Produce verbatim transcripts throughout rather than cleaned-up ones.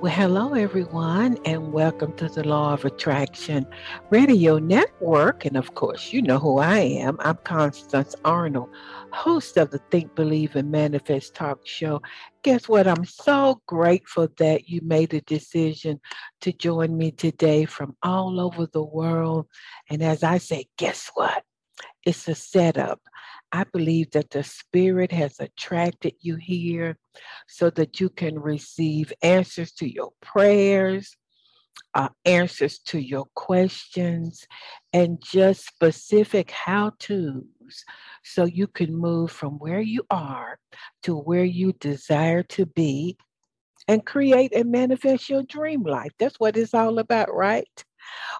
Well, hello, everyone, and welcome to the Law of Attraction Radio Network. And of course, you know who I am. I'm Constance Arnold, host of the Think, Believe, and Manifest talk show. Guess what? I'm so grateful that you made a decision to join me today from all over the world. And as I say, guess what? It's a setup. I believe that the Spirit has attracted you here so that you can receive answers to your prayers, uh, answers to your questions, and just specific how-tos so you can move from where you are to where you desire to be and create and manifest your dream life. That's what it's all about, right?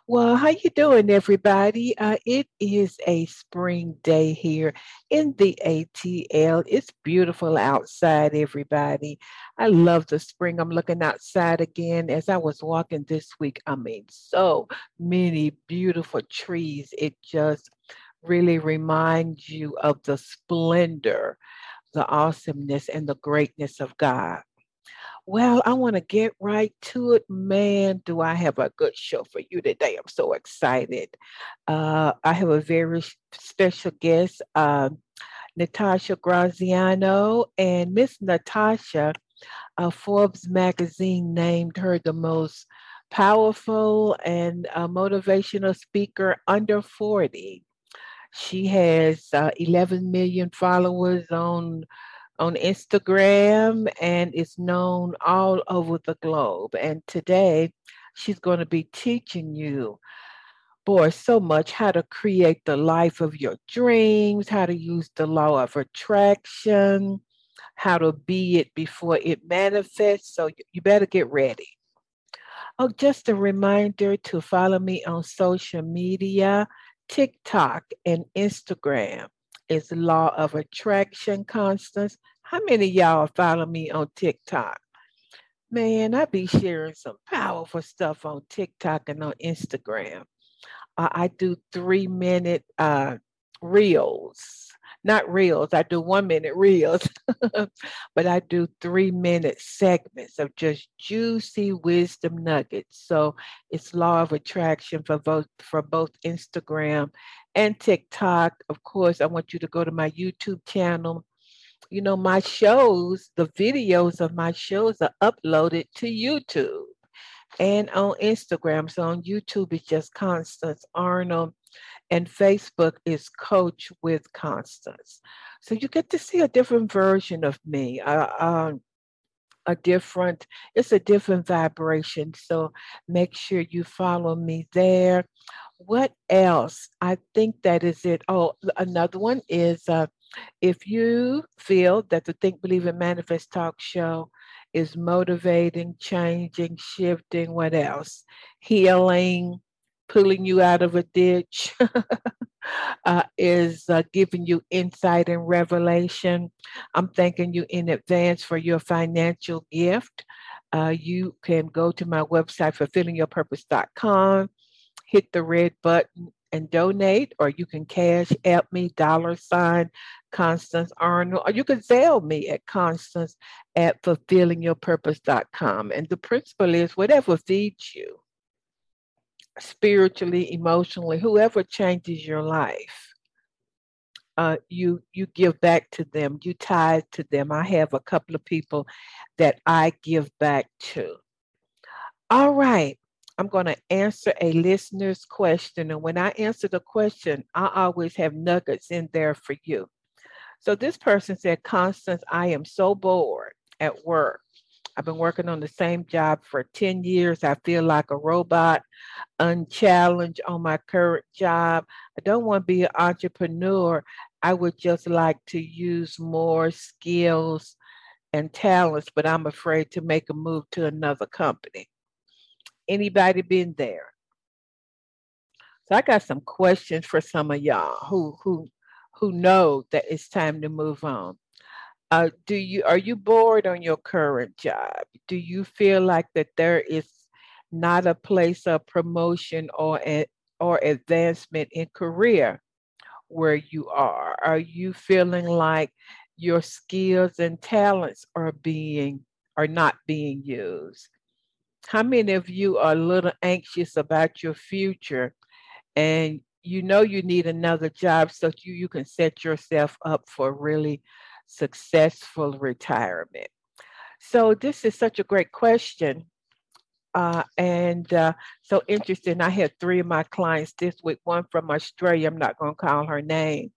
Well, how you doing, everybody? Uh, it is a spring day here in the A T L. It's beautiful outside, everybody. I love the spring. I'm looking outside again. As I was walking this week, I mean, so many beautiful trees. It just really reminds you of the splendor, the awesomeness, and the greatness of God. Well, I want to get right to it. Man, do I have a good show for you today. I'm so excited. Uh, I have a very special guest, uh, Natasha Graziano. And Miss Natasha, uh, Forbes magazine named her the most powerful and uh, motivational speaker under forty. She has uh, eleven million followers on on Instagram and is known all over the globe. And today she's going to be teaching you, boy, so much, how to create the life of your dreams, how to use the law of attraction, how to be it before it manifests. So you better get ready. Oh, just a reminder to follow me on social media, TikTok and Instagram. It's Law of Attraction, Constance. How many of y'all follow me on TikTok? Man, I be sharing some powerful stuff on TikTok and on Instagram. Uh, I do three-minute uh, reels. Not reels. I do one-minute reels. But I do three-minute segments of just juicy wisdom nuggets. So it's Law of Attraction for both, for both Instagram and TikTok. Of course, I want you to go to my YouTube channel. You know, my shows, the videos of my shows are uploaded to YouTube and on Instagram. So on YouTube, it's just Constance Arnold, and Facebook is Coach with Constance. So you get to see a different version of me. Uh, uh, a different, it's a different vibration. So make sure you follow me there. What else? I think that is it. Oh, another one is uh, if you feel that the Think, Believe, and Manifest talk show is motivating, changing, shifting, what else? Healing, pulling you out of a ditch, uh, is uh, giving you insight and revelation. I'm thanking you in advance for your financial gift. Uh, you can go to my website, fulfilling your purpose dot com, hit the red button and donate, or you can cash at me, dollar sign Constance Arnold, or you can Zelle me at Constance at fulfilling your purpose dot com. And the principle is whatever feeds you, spiritually, emotionally, whoever changes your life, uh, you you give back to them. You tithe to them. I have a couple of people that I give back to. All right. I'm going to answer a listener's question. And when I answer the question, I always have nuggets in there for you. So this person said, Constance, I am so bored at work. I've been working on the same job for ten years. I feel like a robot, unchallenged on my current job. I don't want to be an entrepreneur. I would just like to use more skills and talents, but I'm afraid to make a move to another company. Anybody been there? So I got some questions for some of y'all who who who know that it's time to move on. Uh, do you are you bored on your current job? Do you feel like that there is not a place of promotion or a, or advancement in career where you are? Are you feeling like your skills and talents are being are not being used? How many of you are a little anxious about your future, and you know you need another job so you, you can set yourself up for really successful retirement? So this is such a great question. Uh, and uh, so interesting. I had three of my clients this week, one from Australia. I'm not going to call her name.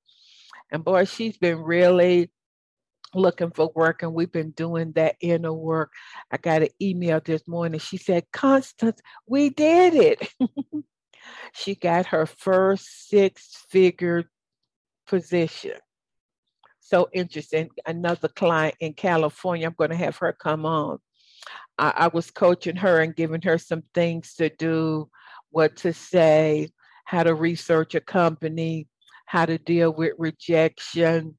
And boy, she's been really looking for work, and we've been doing that inner work. I got an email this morning. She said, Constance, we did it. She got her first six-figure position. So interesting. Another client in California, I'm going to have her come on. I, I was coaching her and giving her some things to do, what to say, how to research a company, how to deal with rejection,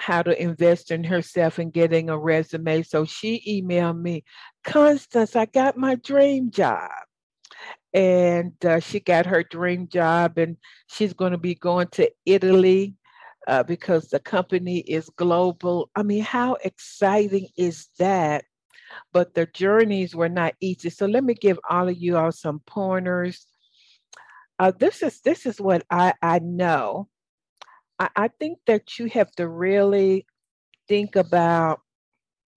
how to invest in herself and getting a resume. So she emailed me, Constance, I got my dream job. And uh, she got her dream job, and she's going to be going to Italy uh, because the company is global. I mean, how exciting is that? But the journeys were not easy. So let me give all of you all some pointers. Uh, this is this is what I, I know. I, I think that you have to really think about,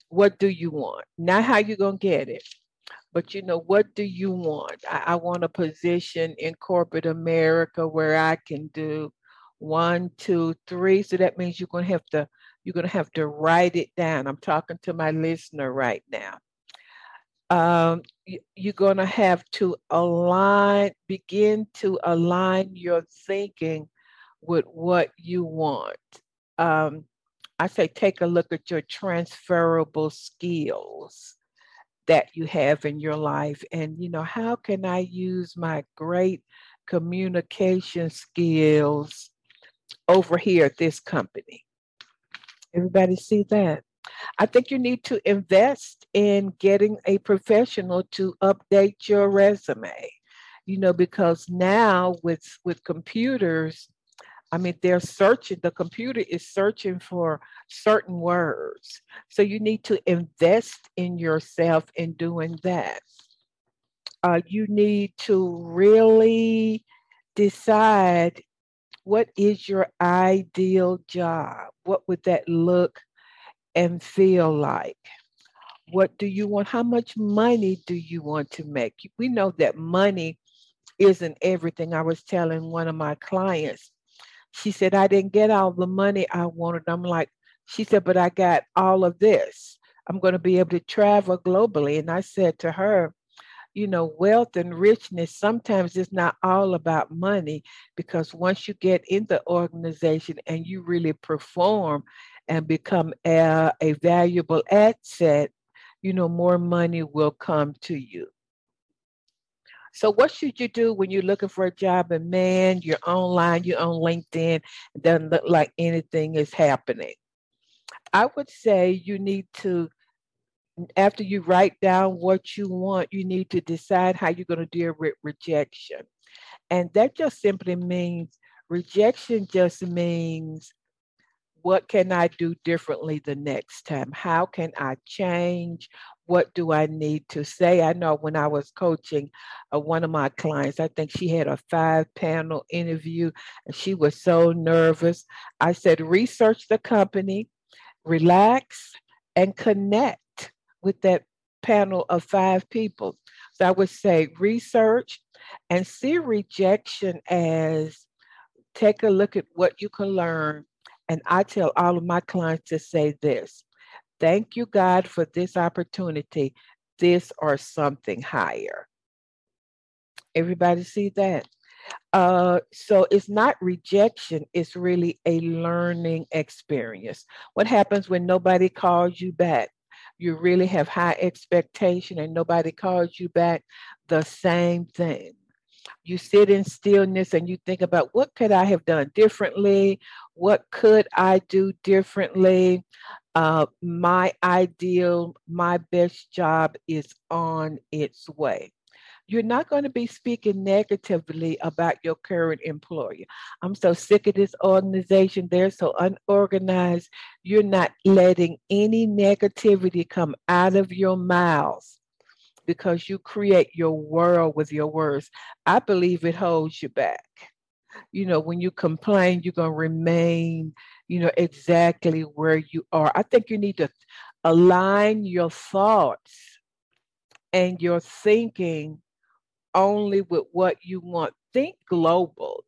what do you want? Not how you're going to get it, but you know, what do you want? I, I want a position in corporate America where I can do one, two, three. So that means you're going to have to You're going to have to write it down. I'm talking to my listener right now. Um, you, you're going to have to align, begin to align your thinking with what you want. Um, I say take a look at your transferable skills that you have in your life. And, you know, how can I use my great communication skills over here at this company? Everybody see that? I think you need to invest in getting a professional to update your resume, you know, because now with with computers, I mean, they're searching, the computer is searching for certain words. So you need to invest in yourself in doing that. Uh, you need to really decide, what is your ideal job? What would that look and feel like? What do you want? How much money do you want to make? We know that money isn't everything. I was telling one of my clients, she said, I didn't get all the money I wanted. I'm like, she said, but I got all of this. I'm going to be able to travel globally. And I said to her, you know, wealth and richness, sometimes it's not all about money, because once you get in the organization and you really perform and become a, a valuable asset, you know, more money will come to you. So what should you do when you're looking for a job and, man, you're online, you're on LinkedIn, it doesn't look like anything is happening? I would say you need to, after you write down what you want, you need to decide how you're going to deal with rejection. And that just simply means, rejection just means, what can I do differently the next time? How can I change? What do I need to say? I know when I was coaching uh, one of my clients, I think she had a five-panel interview, and she was so nervous. I said, research the company, relax, and connect with that panel of five people. So I would say research and see rejection as, take a look at what you can learn. And I tell all of my clients to say this: thank you, God, for this opportunity, this or something higher. Everybody see that? Uh, so it's not rejection. It's really a learning experience. What happens when nobody calls you back? You really have high expectation and nobody calls you back. The same thing. You sit in stillness and you think about, what could I have done differently? What could I do differently? Uh, my ideal, my best job is on its way. You're not going to be speaking negatively about your current employer. I'm so sick of this organization. They're so unorganized. You're not letting any negativity come out of your mouth, because you create your world with your words. I believe it holds you back. You know, when you complain, you're going to remain, you know, exactly where you are. I think you need to align your thoughts and your thinking only with what you want. Think global.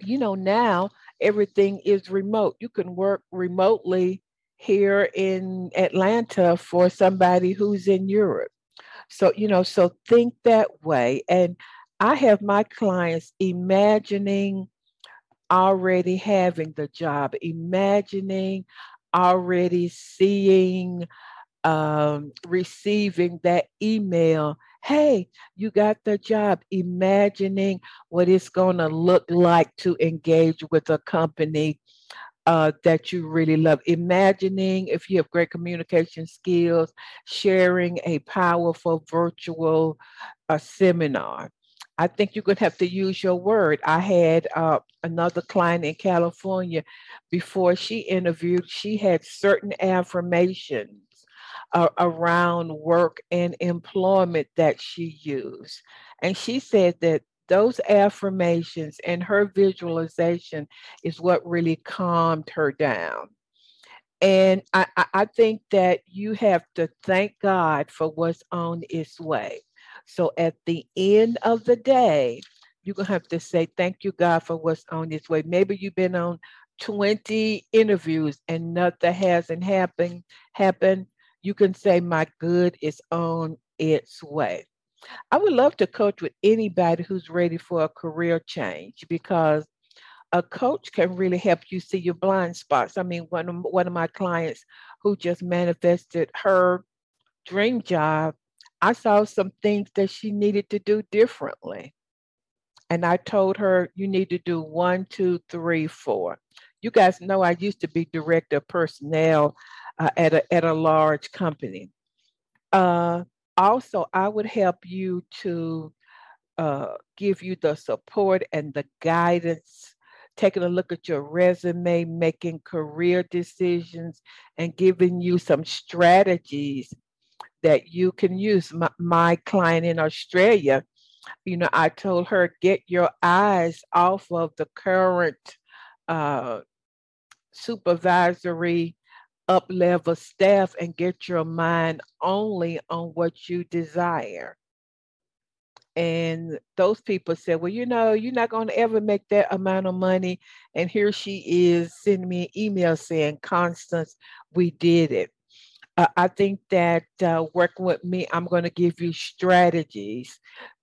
You know, now everything is remote. You can work remotely here in Atlanta for somebody who's in Europe. So, you know, so think that way. And I have my clients imagining already having the job, imagining already seeing, um, receiving that email. Hey, you got the job. Imagining what it's going to look like to engage with a company Uh, that you really love. Imagining, if you have great communication skills, sharing a powerful virtual uh, seminar. I think you're going to have to use your word. I had uh, another client in California. Before she interviewed, she had certain affirmations uh, around work and employment that she used. And she said that those affirmations and her visualization is what really calmed her down. And I, I think that you have to thank God for what's on its way. So at the end of the day, you're going to have to say, thank you, God, for what's on its way. Maybe you've been on twenty interviews and nothing hasn't happened. happened. You can say, my good is on its way. I would love to coach with anybody who's ready for a career change, because a coach can really help you see your blind spots. I mean, one of, one of my clients who just manifested her dream job, I saw some things that she needed to do differently. And I told her, you need to do one, two, three, four. You guys know I used to be director of personnel uh, at, a, at a large company. Uh, Also, I would help you to uh, give you the support and the guidance, taking a look at your resume, making career decisions, and giving you some strategies that you can use. My, my client in Australia, you know, I told her, get your eyes off of the current uh, supervisory up-level staff and get your mind only on what you desire. And those people said, well, you know, you're not going to ever make that amount of money. And here she is sending me an email saying, Constance, we did it. Uh, I think that uh, working with me, I'm going to give you strategies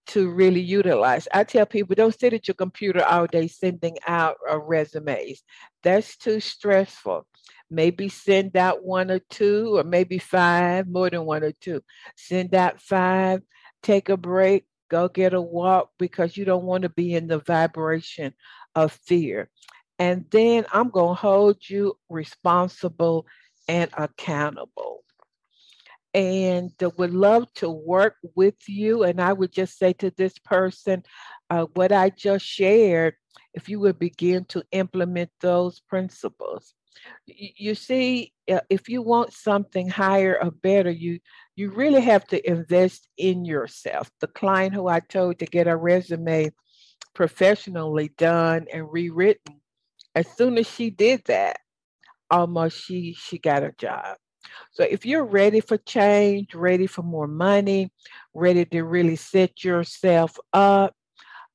to really utilize. I tell people, don't sit at your computer all day sending out uh, resumes. That's too stressful. Maybe send out one or two, or maybe five, more than one or two. Send out five, take a break, go get a walk, because you don't want to be in the vibration of fear. And then I'm going to hold you responsible and accountable. And would love to work with you. And I would just say to this person, uh, what I just shared, if you would begin to implement those principles. You, you see, uh, if you want something higher or better, you you really have to invest in yourself. The client who I told to get her resume professionally done and rewritten, as soon as she did that, almost she she got a job. So if you're ready for change, ready for more money, ready to really set yourself up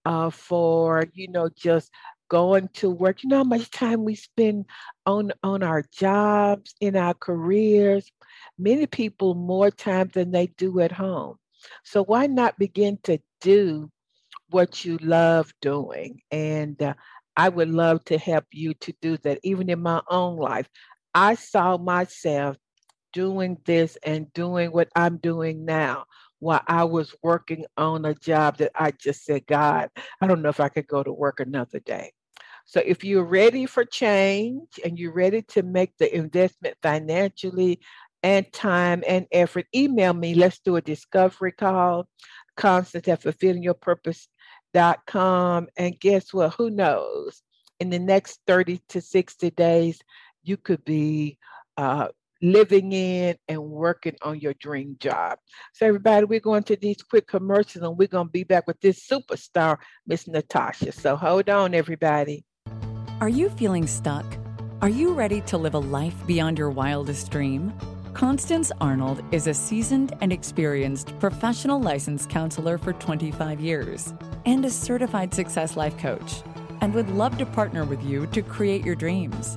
uh, for, you know, just going to work. You know how much time we spend on, on our jobs, in our careers? Many people more time than they do at home. So why not begin to do what you love doing. And uh, I would love to help you to do that. Even in my own life, I saw myself doing this and doing what I'm doing now while I was working on a job that I just said, God, I don't know if I could go to work another day. So if you're ready for change and you're ready to make the investment financially and time and effort, email me. Let's do a discovery call, Constance at fulfilling your purpose dot com. And guess what? Who knows? In the next thirty to sixty days, you could be uh, living in and working on your dream job. So everybody, we're going to these quick commercials and we're going to be back with this superstar, Miss Natasha. So hold on, everybody. Are you feeling stuck? Are you ready to live a life beyond your wildest dream? Constance Arnold is a seasoned and experienced professional licensed counselor for twenty-five years and a certified success life coach, and would love to partner with you to create your dreams.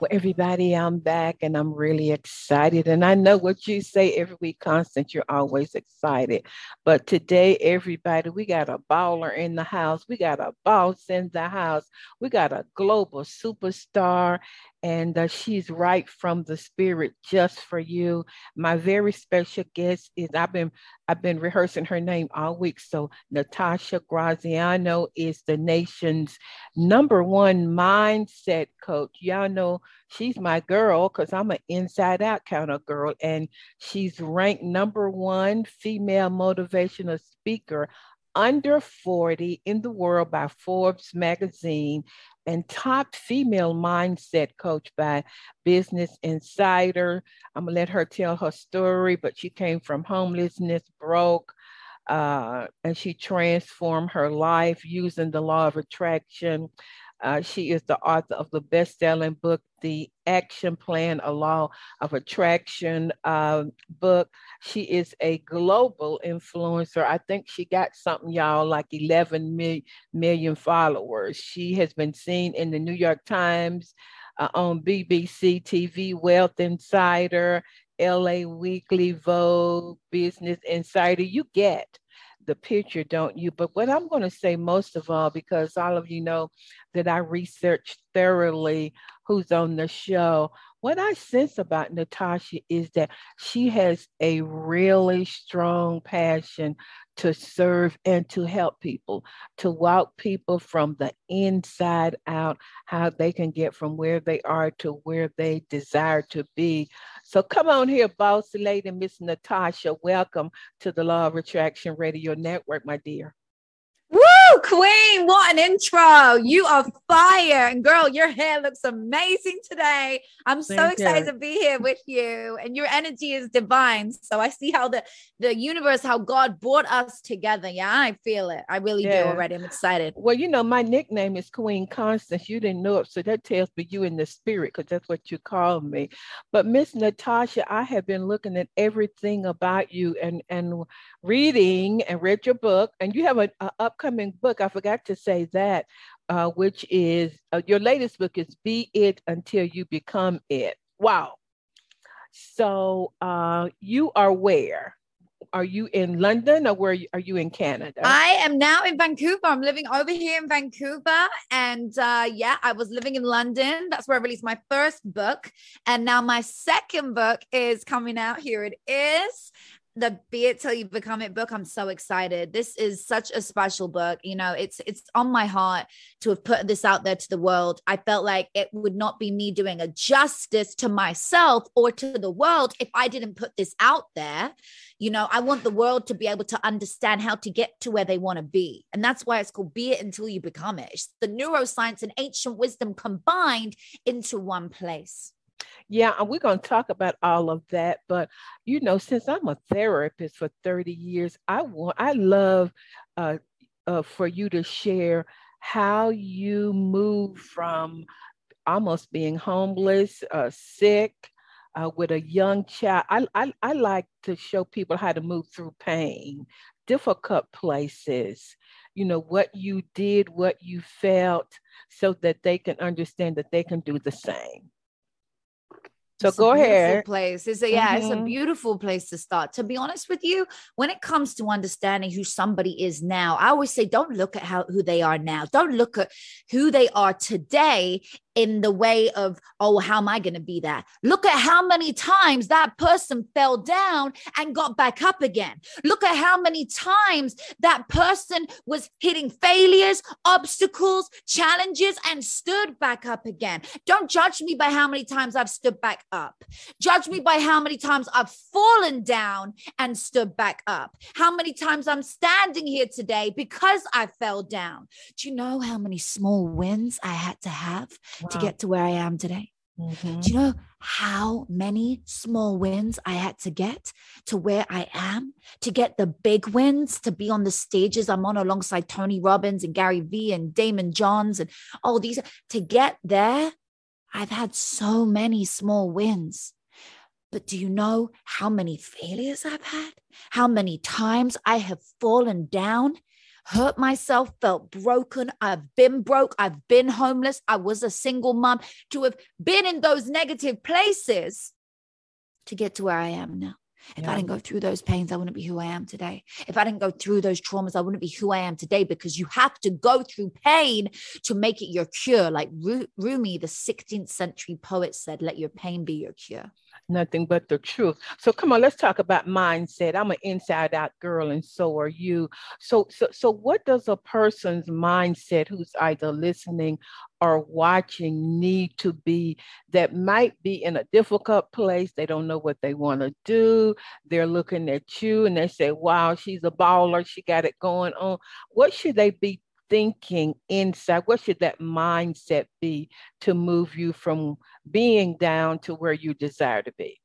Well, everybody, I'm back and I'm really excited. And I know what you say every week, Constance, you're always excited. But today, everybody, we got a baller in the house. We got a boss in the house. We got a global superstar. And uh, she's right from the spirit just for you. My very special guest is, I've been I've been rehearsing her name all week. So Natasha Graziano is the nation's number one mindset coach. Y'all know she's my girl because I'm an inside out kind of girl. And she's ranked number one female motivational speaker under forty in the world by Forbes magazine, and top female mindset coach by Business Insider. I'm gonna let her tell her story, but she came from homelessness, broke, uh, and she transformed her life using the law of attraction. Uh, she is the author of the best-selling book, The Action Plan, a Law of Attraction uh, book. She is a global influencer. I think she got something, y'all, like eleven million followers. She has been seen in the New York Times, uh, on B B C T V, Wealth Insider, L A Weekly, Vogue, Business Insider. You get the picture, don't you? But what I'm going to say most of all, because all of you know that I researched thoroughly who's on the show, what I sense about Natasha is that she has a really strong passion to serve and to help people, to walk people from the inside out, how they can get from where they are to where they desire to be. So come on here, boss lady, Miss Natasha. Welcome to the Law of Attraction Radio Network, my dear. Woo, queen, what an intro. You are fire. And girl, your hair looks amazing today. I'm Thank so excited you. to be here with you. And your energy is divine. So I see how the, the universe, how God brought us together. Yeah, I feel it. I really yeah. do already. I'm excited. Well, you know, my nickname is Queen Constance. You didn't know it. So that tells me you in the spirit, because that's what you call me. But Miss Natasha, I have been looking at everything about you and, and reading and read your book. And you have an upcoming book, I forgot to say that, uh, which is uh, your latest book is Be It Until You Become It. Wow. So uh, you are where? Are you in London or where are you, are you in Canada? I am now in Vancouver. I'm living over here in Vancouver. And uh, yeah, I was living in London. That's where I released my first book. And now my second book is coming out. Here it is. The Be It Till You Become It book. I'm so excited. This is such a special book. You know, it's it's on my heart to have put this out there to the world. I felt like it would not be me doing a justice to myself or to the world if I didn't put this out there. You know, I want the world to be able to understand how to get to where they want to be. And that's why it's called Be It Until You Become It. It's the neuroscience and ancient wisdom combined into one place. Yeah, and we're going to talk about all of that. But, you know, since I'm a therapist for thirty years, I want, I love uh, uh, for you to share how you move from almost being homeless, uh, sick, uh, with a young child. I, I, I like to show people how to move through pain, difficult places, you know, what you did, what you felt, so that they can understand that they can do the same. So it's go ahead. Place. It's a, yeah, mm-hmm. It's a beautiful place to start. To be honest with you, when it comes to understanding who somebody is now, I always say, don't look at how who they are now. Don't look at who they are today in the way of, oh, how am I going to be that? Look at how many times that person fell down and got back up again. Look at how many times that person was hitting failures, obstacles, challenges, and stood back up again. Don't judge me by how many times I've stood back up. Judge me by how many times I've fallen down and stood back up. How many times I'm standing here today because I fell down. Do you know how many small wins I had to have? Wow. To get to where I am today. Mm-hmm. Do you know how many small wins I had to get to where I am, to get the big wins, to be on the stages I'm on alongside Tony Robbins and Gary Vee and Damon Johns and all these? To get there, I've had so many small wins. But do you know how many failures I've had? How many times I have fallen down, hurt myself, felt broken. I've been broke. I've been homeless. I was a single mom. To have been in those negative places to get to where I am now. If yeah. I didn't go through those pains, I wouldn't be who I am today. If I didn't go through those traumas, I wouldn't be who I am today, because you have to go through pain to make it your cure. Like Ru- Rumi, the sixteenth century poet, said, let your pain be your cure. Nothing but the truth. So come on, let's talk about mindset. I'm an inside out girl, and so are you. So, so, so what does a person's mindset who's either listening or watching need to be, that might be in a difficult place? They don't know what they want to do. They're looking at you and they say, wow, she's a baller. She got it going on. What should they be thinking inside? What should that mindset be to move you from being down to where you desire to be?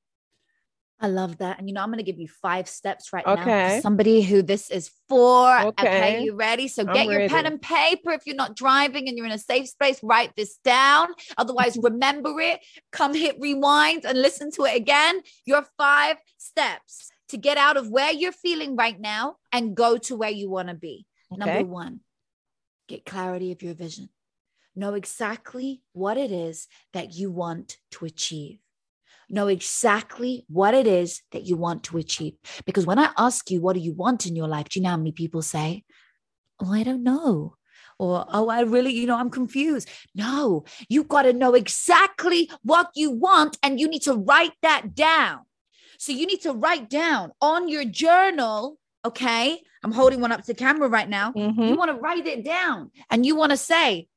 I love that. And, you know, I'm going to give you five steps right okay. now for somebody who this is for. Okay. Okay, you ready? So get I'm your ready. pen and paper. If you're not driving and you're in a safe space, write this down. Otherwise, remember it. Come hit rewind and listen to it again. Your five steps to get out of where you're feeling right now and go to where you want to be. Okay. Number one, get clarity of your vision. Know exactly what it is that you want to achieve. Know exactly what it is that you want to achieve. Because when I ask you, what do you want in your life? Do you know how many people say, oh, I don't know. Or, oh, I really, you know, I'm confused. No, you got to know exactly what you want, and you need to write that down. So you need to write down on your journal. Okay, I'm holding one up to the camera right now. Mm-hmm. You want to write it down and you want to say,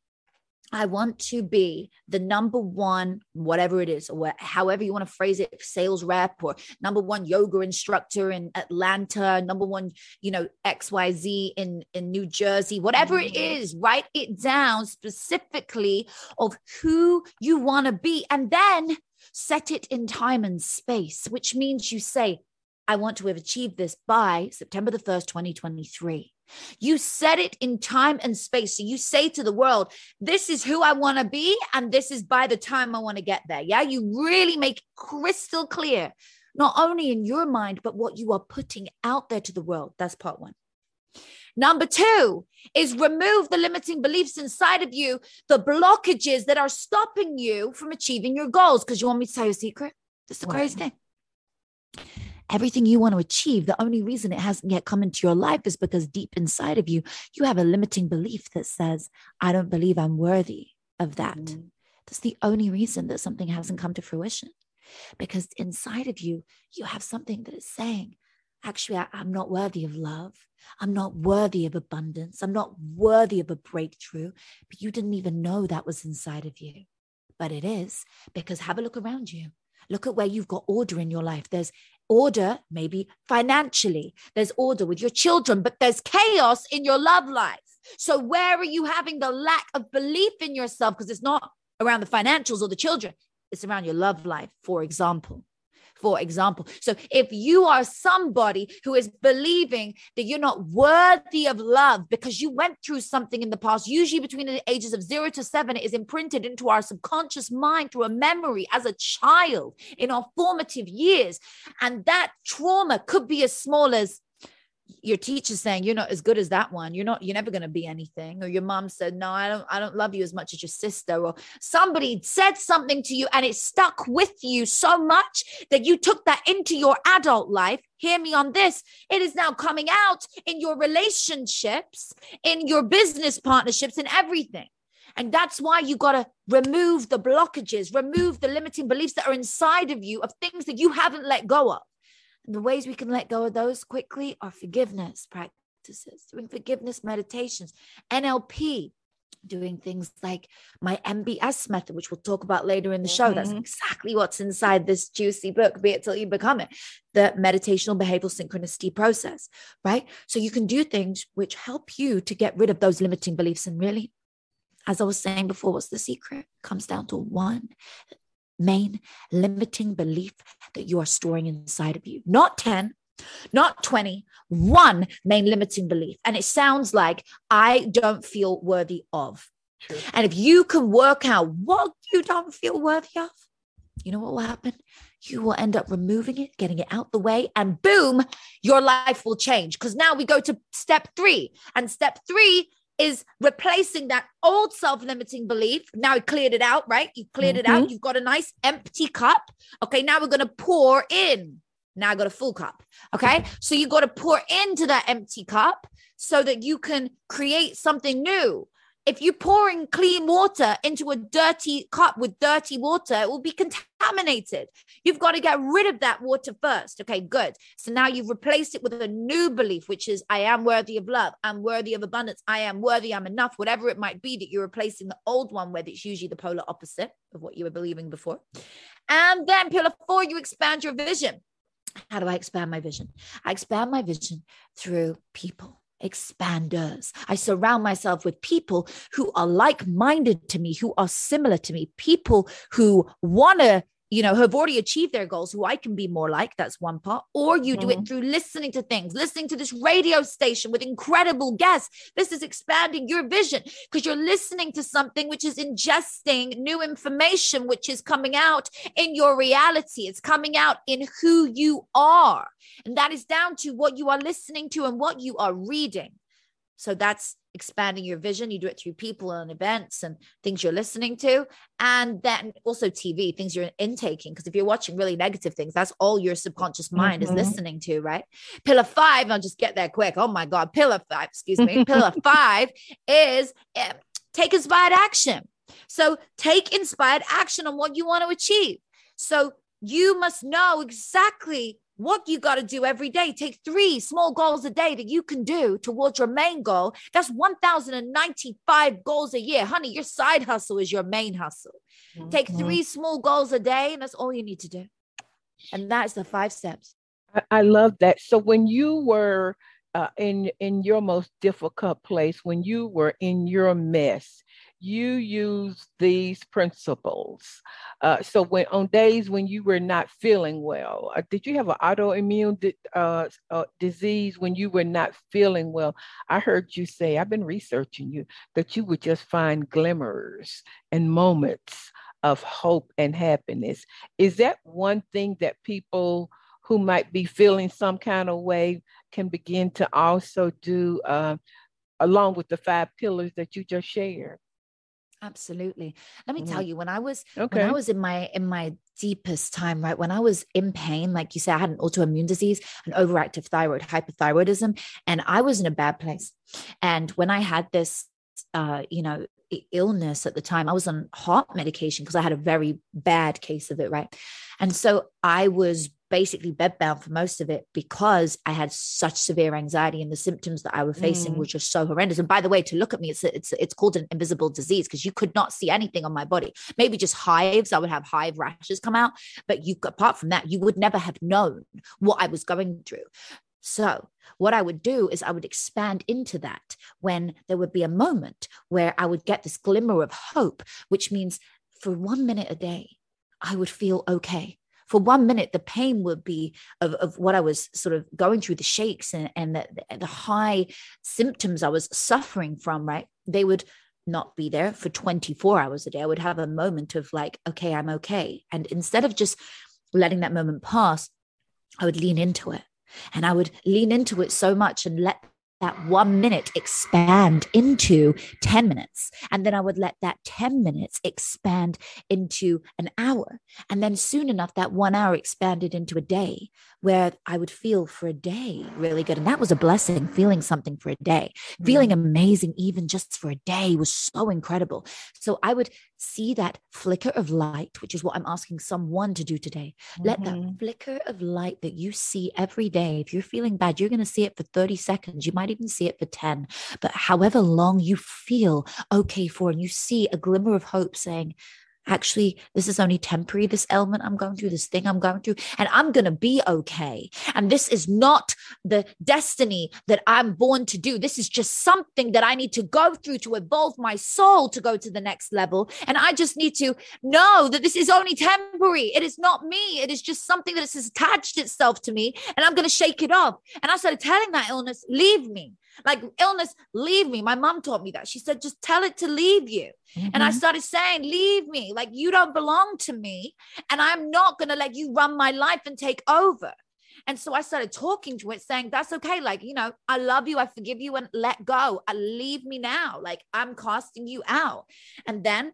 I want to be the number one, whatever it is, or however you want to phrase it, sales rep, or number one yoga instructor in Atlanta, number one, you know, X Y Z in, in New Jersey, whatever it is, write it down specifically of who you want to be, and then set it in time and space, which means you say, I want to have achieved this by September the first, twenty twenty-three. You set it in time and space. So you say to the world, this is who I want to be, and this is by the time I want to get there. Yeah, you really make crystal clear, not only in your mind, but what you are putting out there to the world. That's part one. Number two is remove the limiting beliefs inside of you, the blockages that are stopping you from achieving your goals. Because you want me to tell you a secret? This is the crazy thing. Everything you want to achieve, the only reason it hasn't yet come into your life is because deep inside of you, you have a limiting belief that says, I don't believe I'm worthy of that. Mm-hmm. That's the only reason that something hasn't come to fruition, because inside of you, you have something that is saying, actually, I, I'm not worthy of love. I'm not worthy of abundance. I'm not worthy of a breakthrough. But you didn't even know that was inside of you. But it is, because have a look around you. Look at where you've got order in your life. There's order, maybe financially. There's order with your children, but there's chaos in your love life. So where are you having the lack of belief in yourself? Because it's not around the financials or the children. It's around your love life, for example. for example. So if you are somebody who is believing that you're not worthy of love because you went through something in the past, usually between the ages of zero to seven, it is imprinted into our subconscious mind through a memory as a child in our formative years. And that trauma could be as small as your teacher saying, you're not as good as that one. You're not, you're never going to be anything. Or your mom said, no, I don't, I don't love you as much as your sister. Or somebody said something to you and it stuck with you so much that you took that into your adult life. Hear me on this. It is now coming out in your relationships, in your business partnerships, in everything. And that's why you got to remove the blockages, remove the limiting beliefs that are inside of you of things that you haven't let go of. And the ways we can let go of those quickly are forgiveness practices, doing forgiveness meditations, N L P, doing things like my M B S method, which we'll talk about later in the show. Mm-hmm. That's exactly what's inside this juicy book, Be It Till You Become It, the meditational behavioral synchronicity process, right? So you can do things which help you to get rid of those limiting beliefs. And really, as I was saying before, what's the secret? It comes down to one main limiting belief that you are storing inside of you. Not ten, not twenty, one main limiting belief. And it sounds like I don't feel worthy of. Sure. And if you can work out what you don't feel worthy of, you know what will happen? You will end up removing it, getting it out the way, and boom, your life will change. Because now we go to step three, and step three is replacing that old self-limiting belief. Now it cleared it out, right? You cleared mm-hmm. it out. You've got a nice empty cup. Okay, now we're going to pour in. Now I got a full cup. Okay, so you got to pour into that empty cup so that you can create something new. If you're pouring clean water into a dirty cup with dirty water, it will be contaminated. You've got to get rid of that water first. Okay, good. So now you've replaced it with a new belief, which is I am worthy of love. I'm worthy of abundance. I am worthy. I'm enough. Whatever it might be that you're replacing the old one with, it's usually the polar opposite of what you were believing before. And then pillar four, you expand your vision. How do I expand my vision? I expand my vision through people. Expanders. I surround myself with people who are like-minded to me, who are similar to me, people who want to, you know, have already achieved their goals, who I can be more like. That's one part. Or you do mm-hmm. it through listening to things, listening to this radio station with incredible guests. This is expanding your vision because you're listening to something which is ingesting new information, which is coming out in your reality. It's coming out in who you are. And that is down to what you are listening to and what you are reading. So that's expanding your vision. You do it through people and events and things you're listening to. And then also T V, things you're intaking. Because if you're watching really negative things, that's all your subconscious mind mm-hmm. is listening to, right? Pillar five, I'll just get there quick. Oh my God, pillar five, excuse me. Pillar five is uh, take inspired action. So take inspired action on what you want to achieve. So you must know exactly what you got to do every day. Take three small goals a day that you can do towards your main goal. That's one thousand ninety-five goals a year. Honey, your side hustle is your main hustle. Mm-hmm. Take three small goals a day and that's all you need to do. And that's the five steps. I love that. So when you were uh, in, in your most difficult place, when you were in your mess, you use these principles. Uh, so when on days when you were not feeling well, uh, did you have an autoimmune di- uh, uh, disease when you were not feeling well? I heard you say, I've been researching you, that you would just find glimmers and moments of hope and happiness. Is that one thing that people who might be feeling some kind of way can begin to also do uh, along with the five pillars that you just shared? Absolutely. Let me tell you, when I was, okay. when I was in my, in my deepest time, right. When I was in pain, like you said, I had an autoimmune disease, an overactive thyroid, hyperthyroidism, and I was in a bad place. And when I had this, uh, you know, illness at the time, I was on heart medication because I had a very bad case of it. Right. And so I was basically bedbound for most of it because I had such severe anxiety and the symptoms that I was facing mm. were just so horrendous. And by the way, to look at me, it's it's it's called an invisible disease because you could not see anything on my body. Maybe just hives. I would have hive rashes come out, but you apart from that, you would never have known what I was going through. So what I would do is I would expand into that when there would be a moment where I would get this glimmer of hope, which means for one minute a day, I would feel okay. for one minute, the pain would be of, of what I was sort of going through, the shakes and, and the, the high symptoms I was suffering from, right? They would not be there for twenty-four hours a day. I would have a moment of like, okay, I'm okay. And instead of just letting that moment pass, I would lean into it. And I would lean into it so much and let that one minute expand into ten minutes. And then I would let that ten minutes expand into an hour. And then soon enough, that one hour expanded into a day where I would feel for a day really good. And that was a blessing, feeling something for a day, feeling amazing, even just for a day was so incredible. So I would see that flicker of light, which is what I'm asking someone to do today. Mm-hmm. Let that flicker of light that you see every day. If you're feeling bad, you're going to see it for thirty seconds. You might even see it for ten, but however long you feel okay for, and you see a glimmer of hope saying, actually, this is only temporary, this ailment I'm going through, this thing I'm going through, and I'm going to be okay. And this is not the destiny that I'm born to do. This is just something that I need to go through to evolve my soul, to go to the next level. And I just need to know that this is only temporary. It is not me. It is just something that has attached itself to me, and I'm going to shake it off. And I started telling that illness, leave me. Like, illness, leave me. My mom taught me that. She said, just tell it to leave you. Mm-hmm. And I started saying, leave me. Like, you don't belong to me. And I'm not going to let you run my life and take over. And so I started talking to it, saying, that's okay. Like, you know, I love you. I forgive you, and let go. I leave me now. Like, I'm casting you out. And then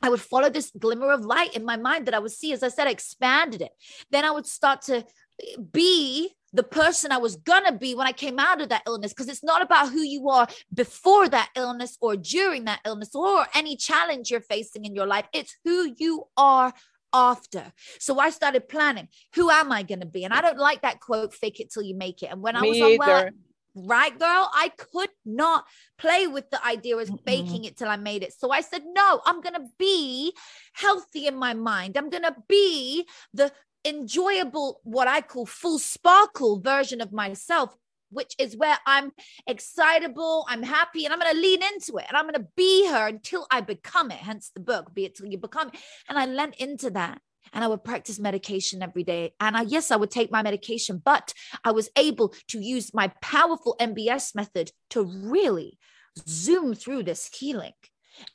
I would follow this glimmer of light in my mind that I would see. As I said, I expanded it. Then I would start to be the person I was going to be when I came out of that illness, because it's not about who you are before that illness or during that illness or any challenge you're facing in your life. It's who you are after. So I started planning, who am I going to be? And I don't like that quote, fake it till you make it. And when Me I was unwell, right, girl, I could not play with the idea of faking it till I made it. So I said, no, I'm going to be healthy in my mind. I'm going to be the enjoyable, what I call full sparkle version of myself, which is where I'm excitable, I'm happy, and I'm going to lean into it, and I'm going to be her until I become it. Hence the book, Be It Till You Become It. And I leant into that, and I would practice medication every day. And I, yes, I would take my medication, but I was able to use my powerful M B S method to really zoom through this healing.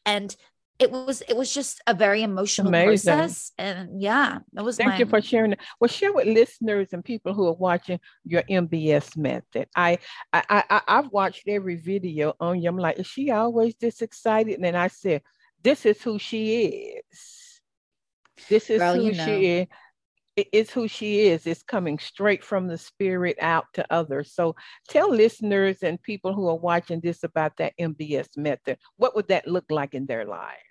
And It was it was just a very emotional Amazing. process. And yeah, that was Thank mine. you for sharing that. Well, share with listeners and people who are watching your M B S method. I, I, I, I've watched every video on you. I'm like, is she always this excited? And then I said, this is who she is. This is Girl, who you know. she is. It's who she is. It's coming straight from the spirit out to others. So tell listeners and people who are watching this about that M B S method. What would that look like in their lives?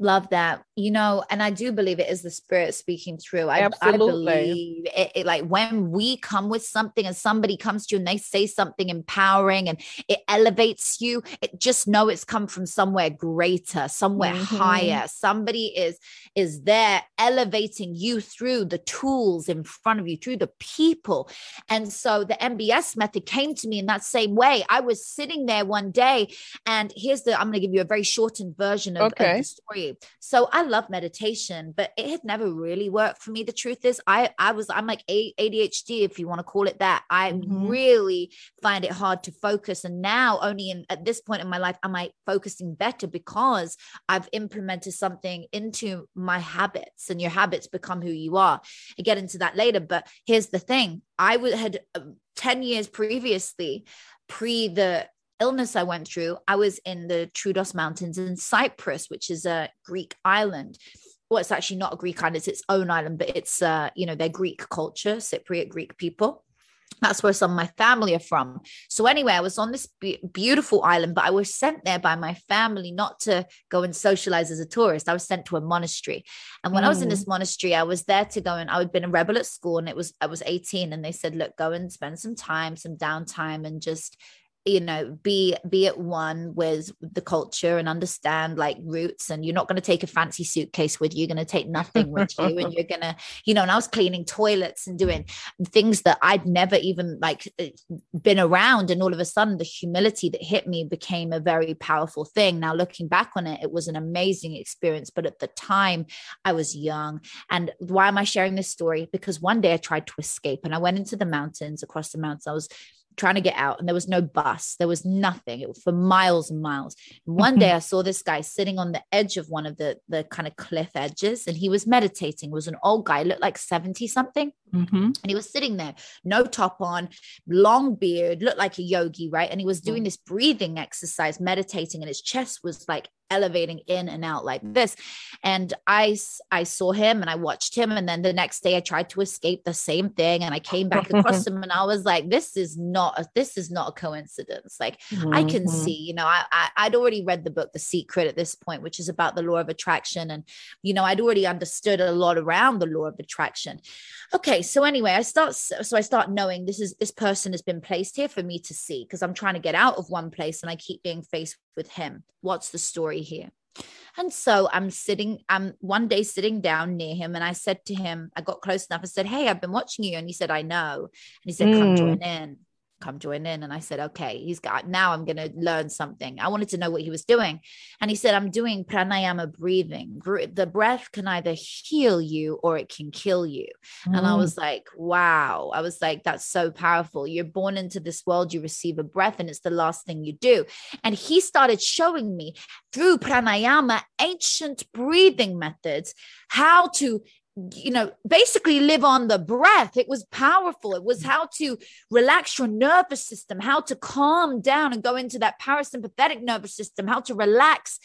Love that. You know, and I do believe it is the spirit speaking through. I, I believe it, it like when we come with something and somebody comes to you and they say something empowering and it elevates you, it just know it's come from somewhere greater, somewhere mm-hmm. higher. Somebody is, is there elevating you through the tools in front of you, through the people. And so the M B S method came to me in that same way. I was sitting there one day, and here's the, I'm going to give you a very shortened version of, okay. of the story. So I love meditation, but it had never really worked for me. The truth is I, I was, I'm like A D H D, if you want to call it that. I mm-hmm. really find it hard to focus. And now only in, at this point in my life, am I focusing better because I've implemented something into my habits, and your habits become who you are. I get into that later, but here's the thing. I would had um, ten years previously, pre the illness I went through, I was in the Troodos Mountains in Cyprus, which is a Greek island. Well, it's actually not a Greek island, it's its own island, but it's, uh, you know, their Greek culture, Cypriot Greek people. That's where some of my family are from. So anyway, I was on this be- beautiful island, but I was sent there by my family not to go and socialize as a tourist. I was sent to a monastery. And when mm. I was in this monastery, I was there to go, and I had been a rebel at school, and it was, I was eighteen, and they said, look, go and spend some time, some downtime, and just you know, be be at one with the culture and understand like roots. And you're not going to take a fancy suitcase with you. You're going to take nothing with you. And you're going to, you know, and I was cleaning toilets and doing things that I'd never even like been around. And all of a sudden the humility that hit me became a very powerful thing. Now, looking back on it, it was an amazing experience. But at the time I was young. And why am I sharing this story? Because one day I tried to escape and I went into the mountains, across the mountains. I was trying to get out, and there was no bus, there was nothing. It was for miles and miles. And one day I saw this guy sitting on the edge of one of the the kind of cliff edges, and he was meditating. It was an old guy, looked like seventy something. Mm-hmm. And he was sitting there, no top on, long beard, looked like a yogi, right? And he was doing this breathing exercise, meditating, and his chest was like elevating in and out like this. And I, I saw him and I watched him. And then the next day I tried to escape the same thing. And I came back across him and I was like, this is not, a, this is not a coincidence. Like mm-hmm. I can see, you know, I, I, I'd already read the book, The Secret at this point, which is about the law of attraction. And, you know, I'd already understood a lot around the law of attraction. Okay. So anyway, I start, so I start knowing this is, this person has been placed here for me to see, because I'm trying to get out of one place and I keep being faced with him. What's the story here? And so I'm sitting, I'm one day sitting down near him. And I said to him, I got close enough and said, hey, I've been watching you. And he said, I know. And he said, come mm. join in, come join in. And I said, okay, he's got, now I'm going to learn something. I wanted to know what he was doing. And he said, I'm doing pranayama breathing. The breath can either heal you or it can kill you. Mm. And I was like, wow. I was like, that's so powerful. You're born into this world, you receive a breath, and it's the last thing you do. And he started showing me through pranayama, ancient breathing methods, how to, you know, basically live on the breath. It was powerful. It was how to relax your nervous system, how to calm down and go into that parasympathetic nervous system, how to relax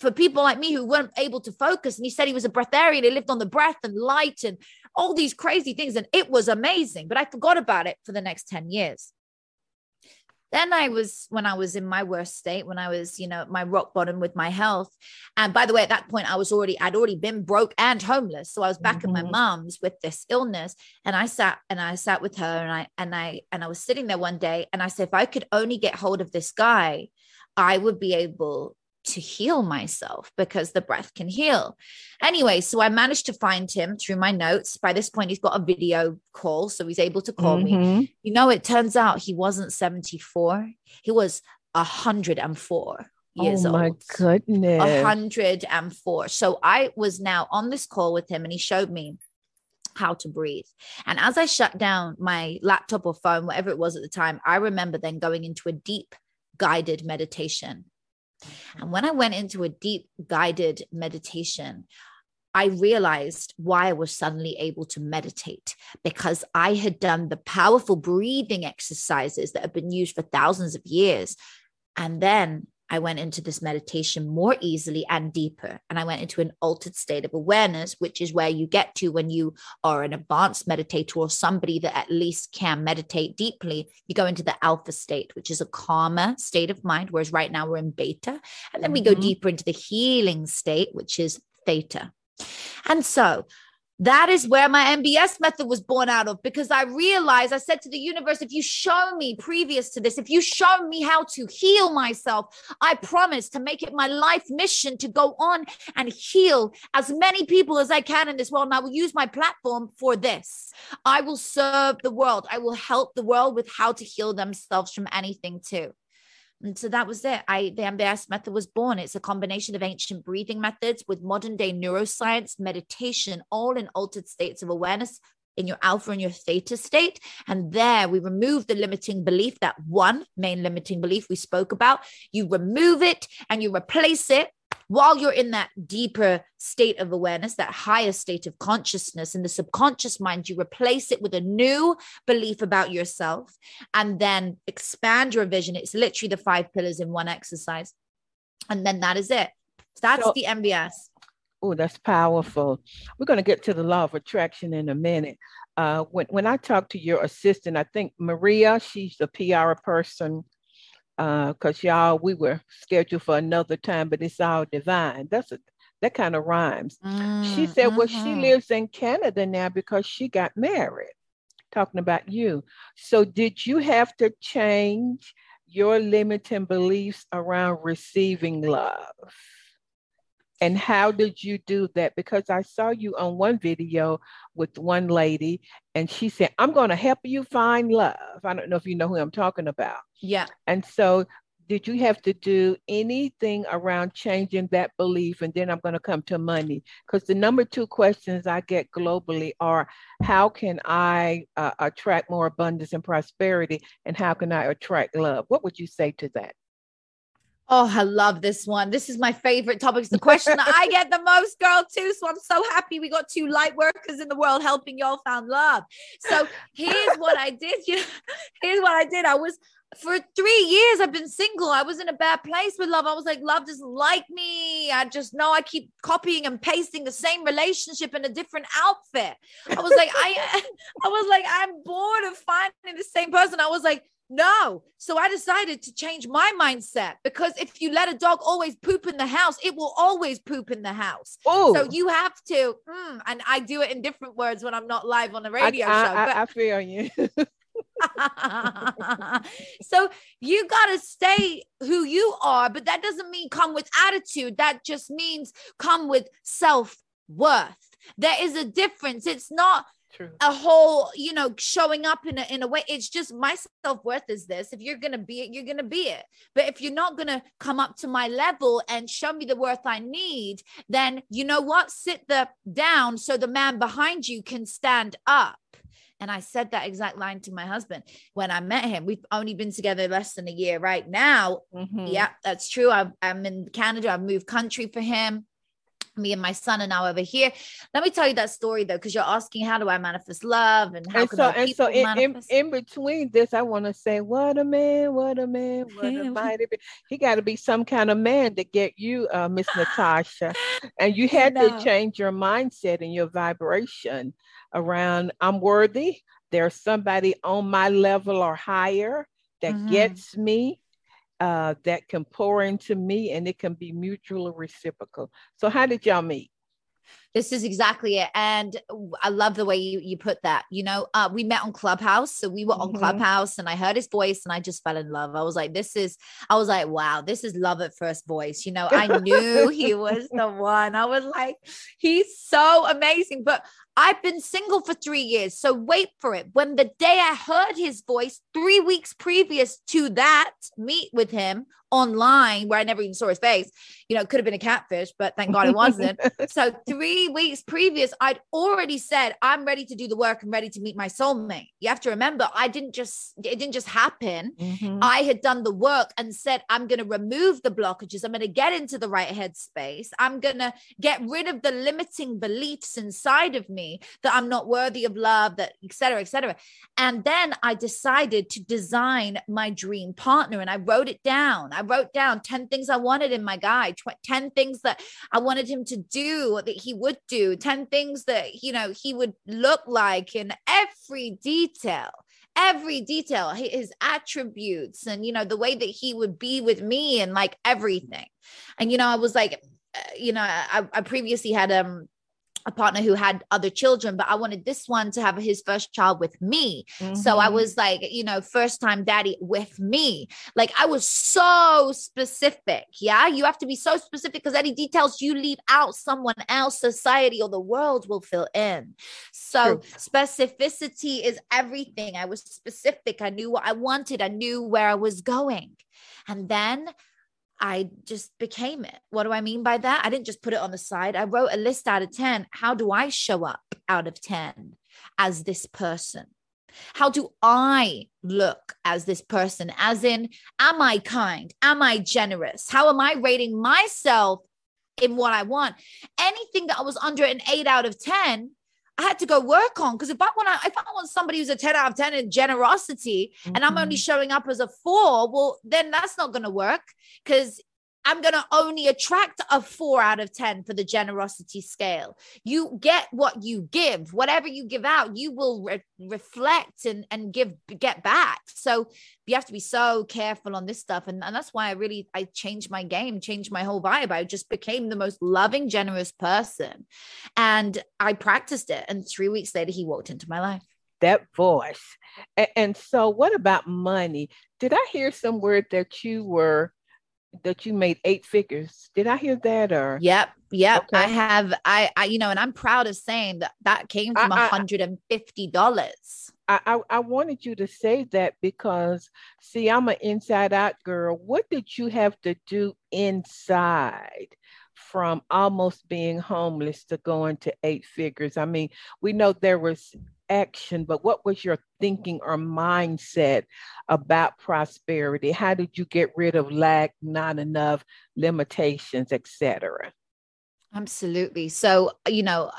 for people like me who weren't able to focus. And he said he was a breatharian. He lived on the breath and light and all these crazy things. And it was amazing, but I forgot about it for the next ten years. Then I was, when I was in my worst state, when I was, you know, at my rock bottom with my health. And by the way, at that point, I was already, I'd already been broke and homeless. So I was back mm-hmm. at my mom's with this illness. And I sat, and I sat with her and I, and I, and I was sitting there one day and I said, if I could only get hold of this guy, I would be able to heal myself, because the breath can heal. Anyway, so I managed to find him through my notes. By this point, he's got a video call, so he's able to call mm-hmm. me. You know, it turns out he wasn't seventy-four. He was one hundred four years old. Oh, my goodness. one hundred four. So I was now on this call with him, and he showed me how to breathe. And as I shut down my laptop or phone, whatever it was at the time, I remember then going into a deep guided meditation. And when I went into a deep guided meditation, I realized why I was suddenly able to meditate, because I had done the powerful breathing exercises that have been used for thousands of years. And then I went into this meditation more easily and deeper. And I went into an altered state of awareness, which is where you get to when you are an advanced meditator or somebody that at least can meditate deeply. You go into the alpha state, which is a calmer state of mind, whereas right now we're in beta. And then we go mm-hmm. deeper into the healing state, which is theta. And so that is where my M B S method was born out of, because I realized, I said to the universe, if you show me previous to this, if you show me how to heal myself, I promise to make it my life mission to go on and heal as many people as I can in this world. And I will use my platform for this. I will serve the world. I will help the world with how to heal themselves from anything too. And so that was it. I, the M B S method was born. It's a combination of ancient breathing methods with modern day neuroscience, meditation, all in altered states of awareness in your alpha and your theta state. And there we remove the limiting belief, that one main limiting belief we spoke about. You remove it and you replace it while you're in that deeper state of awareness, that higher state of consciousness in the subconscious mind. You replace it with a new belief about yourself and then expand your vision. It's literally the five pillars in one exercise. And then that is it. That's so, the M B S. Oh, that's powerful. We're going to get to the law of attraction in a minute. Uh, when, when I talked to your assistant, I think Maria, she's a P R person. Because uh, y'all, we were scheduled for another time, but it's all divine. That's a, that kind of rhymes. Mm, she said, okay. Well, she lives in Canada now because she got married. Talking about you. So did you have to change your limiting beliefs around receiving love. And how did you do that? Because I saw you on one video with one lady and she said, I'm going to help you find love. I don't know if you know who I'm talking about. Yeah. And so did you have to do anything around changing that belief? And then I'm going to come to money, because the number two questions I get globally are, how can I uh, attract more abundance and prosperity? And how can I attract love? What would you say to that? Oh, I love this one. This is my favorite topic. It's the question that I get the most, girl, too. So I'm so happy we got two light workers in the world helping y'all found love. So here's what I did. You know, here's what I did. I was, for three years, I've been single. I was in a bad place with love. I was like, love doesn't like me. I just know I keep copying and pasting the same relationship in a different outfit. I was like, I, I was like, I'm bored of finding the same person. I was like, no. So I decided to change my mindset, because if you let a dog always poop in the house, it will always poop in the house. Oh, so you have to, mm, and I do it in different words when I'm not live on the radio I, show. I, but- I, I feel you. So you got to stay who you are, but that doesn't mean come with attitude. That just means come with self-worth. There is a difference. It's not True. A whole, you know, showing up in a, in a way. It's just my self-worth is this. If you're going to be it, you're going to be it. But if you're not going to come up to my level and show me the worth I need, then you know what? Sit the down so the man behind you can stand up. And I said that exact line to my husband when I met him. We've only been together less than a year right now. Mm-hmm. Yeah, that's true. I've, I'm in Canada. I've moved country for him. Me and my son are now over here. Let me tell you that story, though, because you're asking, how do I manifest love? And how and can so, and so in, in, in between this, I want to say, what a man, what a man, what a mighty man. He got to be some kind of man to get you, uh, Miss Natasha. And you had you know. to change your mindset and your vibration around, I'm worthy. There's somebody on my level or higher that mm-hmm. gets me. Uh, that can pour into me, and it can be mutual or reciprocal. So how did y'all meet? This is exactly it. And I love the way you, you put that, you know, uh, we met on Clubhouse. So we were on mm-hmm. Clubhouse, and I heard his voice and I just fell in love. I was like, this is, I was like, wow, this is love at first voice. You know, I knew he was the one. I was like, he's so amazing, but I've been single for three years. So wait for it. When the day I heard his voice, three weeks previous to that meet with him online, where I never even saw his face, you know, it could have been a catfish, but thank God it wasn't. So three weeks previous, I'd already said, I'm ready to do the work. I'm ready to meet my soulmate. You have to remember, I didn't just, it didn't just happen. Mm-hmm. I had done the work and said, I'm going to remove the blockages. I'm going to get into the right headspace. I'm going to get rid of the limiting beliefs inside of me, that I'm not worthy of love, that et cetera, et cetera. And then I decided to design my dream partner. And I wrote it down. I wrote down ten things I wanted in my guy, ten things that I wanted him to do, or that he would do, ten things that, you know, he would look like, in every detail, every detail, his attributes, and, you know, the way that he would be with me, and like everything. And, you know, I was like, you know, I, I previously had, um, a partner who had other children, but I wanted this one to have his first child with me. Mm-hmm. So I was like, you know, first time daddy with me. Like, I was so specific. Yeah. You have to be so specific, because any details you leave out, someone else, society, or the world will fill in. So True. Specificity is everything. I was specific. I knew what I wanted. I knew where I was going. And then I just became it. What do I mean by that? I didn't just put it on the side. I wrote a list out of ten. How do I show up out of ten as this person? How do I look as this person? As in, am I kind? Am I generous? How am I rating myself in what I want? Anything that I was under an eight out of ten, I had to go work on. Because if I want to, if I want somebody who's a ten out of ten in generosity, mm-hmm. and I'm only showing up as a four, well, then that's not going to work, because I'm going to only attract a four out of ten for the generosity scale. You get what you give. Whatever you give out, you will re- reflect and, and give, get back. So you have to be so careful on this stuff. And, and that's why I really, I changed my game, changed my whole vibe. I just became the most loving, generous person. And I practiced it. And three weeks later, he walked into my life. that voice. And, and so what about money? Did I hear somewhere that you were, that you made eight figures? Did I hear that? Or Yep. Yep. Okay. I have, I, I, you know, and I'm proud of saying that that came from I, one hundred fifty dollars. I, I, I wanted you to say that because, see, I'm an inside out girl. What did you have to do inside from almost being homeless to going to eight figures? I mean, we know there was action, but what was your thinking or mindset about prosperity? How did you get rid of lack, not enough, limitations, et cetera? Absolutely. So, you know,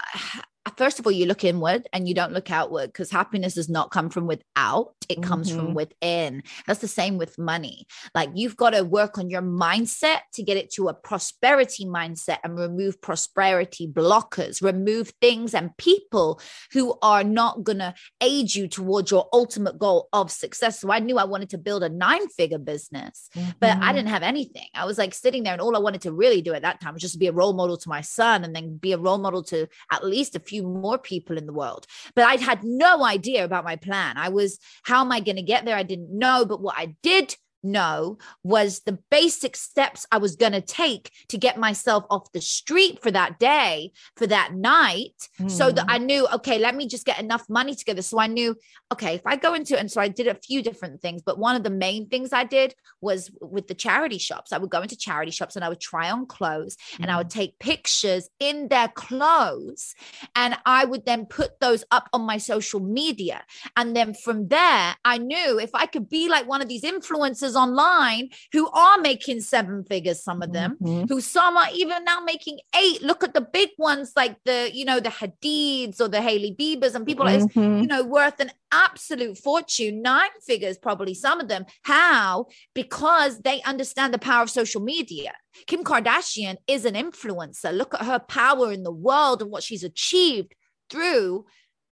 first of all, you look inward and you don't look outward, because happiness does not come from without. It comes mm-hmm. from within. That's the same with money. Like, you've got to work on your mindset to get it to a prosperity mindset and remove prosperity blockers, remove things and people who are not going to aid you towards your ultimate goal of success. So I knew I wanted to build a nine figure business, mm-hmm. but I didn't have anything. I was like sitting there, and all I wanted to really do at that time was just be a role model to my son, and then be a role model to at least a few few more people in the world. But I had no idea about my plan. I was, how am I going to get there? I didn't know. But what I did know was the basic steps I was going to take to get myself off the street for that day, for that night, mm. so that I knew, okay, let me just get enough money together. So I knew, okay, if I go into it, and so I did a few different things, but one of the main things I did was with the charity shops. I would go into charity shops and I would try on clothes, mm. and I would take pictures in their clothes, and I would then put those up on my social media. And then from there, I knew if I could be like one of these influencers online who are making seven figures, some of them, mm-hmm. who some are even now making eight. Look at the big ones like the, you know, the Hadids or the Hailey Biebers and people mm-hmm. like this, you know, worth an absolute fortune, nine figures, probably some of them. How? Because they understand the power of social media. Kim Kardashian is an influencer. Look at her power in the world and what she's achieved through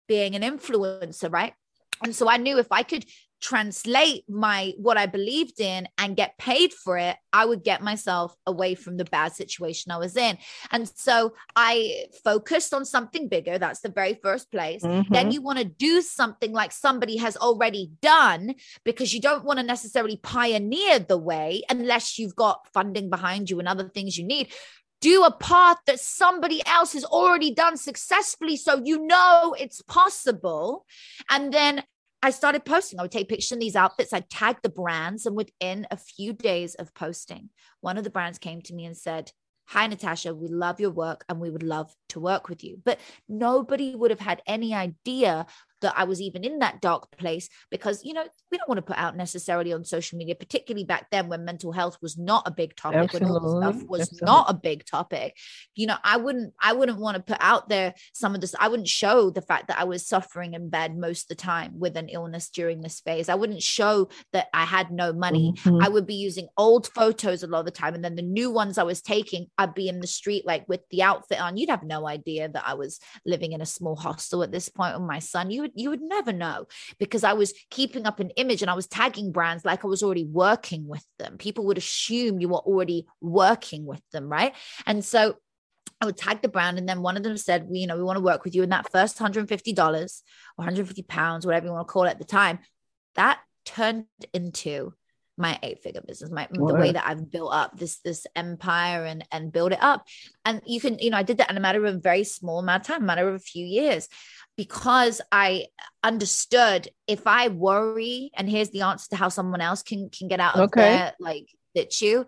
being an influencer, right? And so I knew if I could translate my what I believed in and get paid for it, I would get myself away from the bad situation I was in. And so I focused on something bigger. That's the very first place. Mm-hmm. Then you want to do something like somebody has already done, because you don't want to necessarily pioneer the way unless you've got funding behind you and other things you need. Do a path that somebody else has already done successfully, so you know it's possible. And then I started posting. I would take pictures of these outfits. I tagged the brands. And within a few days of posting, one of the brands came to me and said, "Hi, Natasha, we love your work and we would love to work with you." But nobody would have had any idea that I was even in that dark place, because, you know, we don't want to put out necessarily on social media, particularly back then when mental health was not a big topic, Absolutely. when all this stuff was Absolutely. not a big topic. You know, I wouldn't, I wouldn't want to put out there some of this. I wouldn't show the fact that I was suffering in bed most of the time with an illness during this phase. I wouldn't show that I had no money. Mm-hmm. I would be using old photos a lot of the time. And then the new ones I was taking, I'd be in the street, like with the outfit on. You'd have no idea that I was living in a small hostel at this point with my son. You you would never know, because I was keeping up an image and I was tagging brands like I was already working with them. People would assume you were already working with them, right? And so I would tag the brand, and then one of them said, well, you know, we want to work with you. And that first one hundred fifty dollars or one hundred fifty pounds, whatever you want to call it at the time, that turned into my eight figure business, my, the way that I've built up this, this empire and, and build it up. And you can, you know, I did that in a matter of a very small amount of time, a matter of a few years, because I understood if I worry, and here's the answer to how someone else can, can get out of okay. their, like, that you,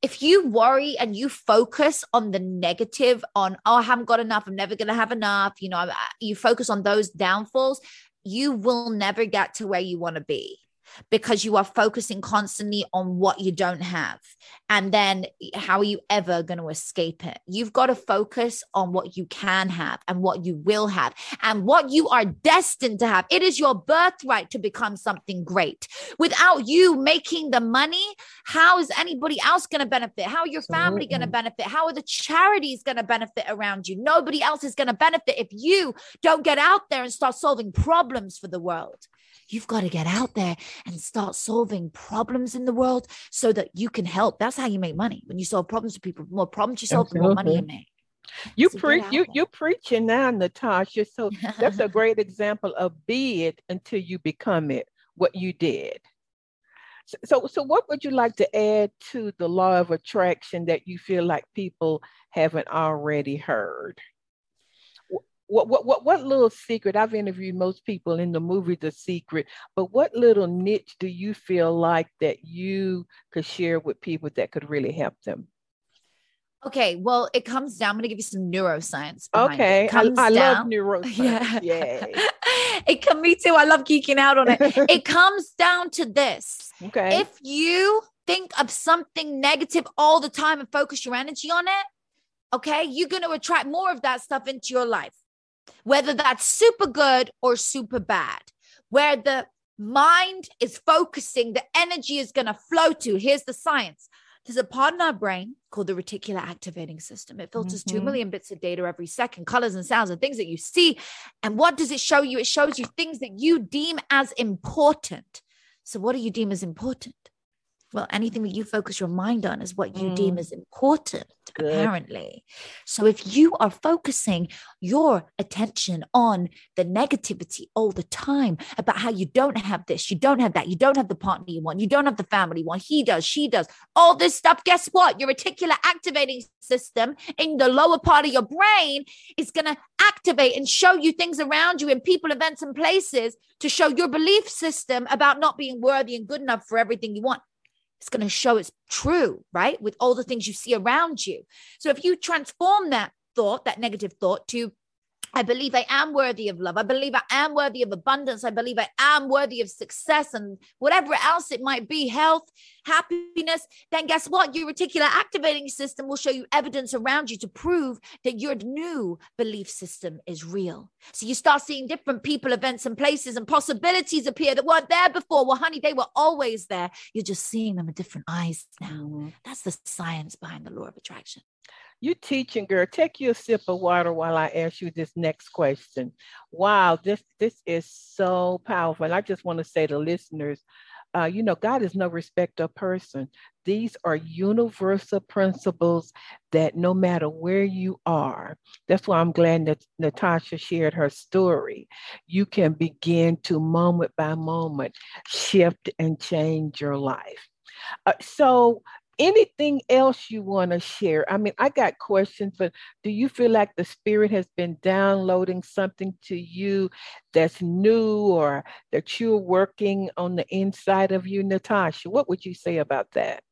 if you worry and you focus on the negative, on, oh, I haven't got enough, I'm never going to have enough. You know, you focus on those downfalls, you will never get to where you want to be, because you are focusing constantly on what you don't have. And then how are you ever going to escape it? You've got to focus on what you can have and what you will have and what you are destined to have. It is your birthright to become something great. Without you making the money, how is anybody else going to benefit? How are your family going to benefit? How are the charities going to benefit around you? Nobody else is going to benefit if you don't get out there and start solving problems for the world. You've got to get out there and start solving problems in the world so that you can help. That's how you make money. When you solve problems for people, the more problems you solve, Absolutely. the more money you make. You preach, you, you're preaching now, Natasha. So that's a great example of be it until you become it, what you did. So, so, so what would you like to add to the law of attraction that you feel like people haven't already heard? What, what, what, what little secret? I've interviewed most people in the movie The Secret, but what little niche do you feel like that you could share with people that could really help them? Okay, well, it comes down. I'm going to give you some neuroscience. Okay, it. It I, I love neuroscience. Yeah, Yay. It can me too. I love geeking out on it. It comes down to this. Okay, if you think of something negative all the time and focus your energy on it, okay, you're going to attract more of that stuff into your life, whether that's super good or super bad. Where the mind is focusing, the energy is going to flow to. Here's the science. There's a part in our brain called the reticular activating system. It filters mm-hmm. two million bits of data every second, colors and sounds and things that you see. And what does it show you? It shows you things that you deem as important. So what do you deem as important? Well, anything that you focus your mind on is what you mm. deem as important, Good. apparently. So if you are focusing your attention on the negativity all the time about how you don't have this, you don't have that, you don't have the partner you want, you don't have the family you want, he does, she does, all this stuff, guess what? Your reticular activating system in the lower part of your brain is going to activate and show you things around you and people, events, and places to show your belief system about not being worthy and good enough for everything you want. It's going to show it's true, right? With all the things you see around you. So if you transform that thought, that negative thought to, I believe I am worthy of love. I believe I am worthy of abundance. I believe I am worthy of success and whatever else it might be, health, happiness. Then guess what? Your reticular activating system will show you evidence around you to prove that your new belief system is real. So you start seeing different people, events, and places and possibilities appear that weren't there before. Well, honey, they were always there. You're just seeing them with different eyes now. Mm-hmm. That's the science behind the law of attraction. You teaching, girl. Take you a sip of water while I ask you this next question. Wow, this this is so powerful. And I just want to say to listeners, uh, you know, God is no respecter of person. These are universal principles that no matter where you are, that's why I'm glad that Natasha shared her story. You can begin to moment by moment shift and change your life. Uh, so. Anything else you want to share? I mean, I got questions, but do you feel like the spirit has been downloading something to you that's new or that you're working on the inside of you, Natasha? What would you say about that?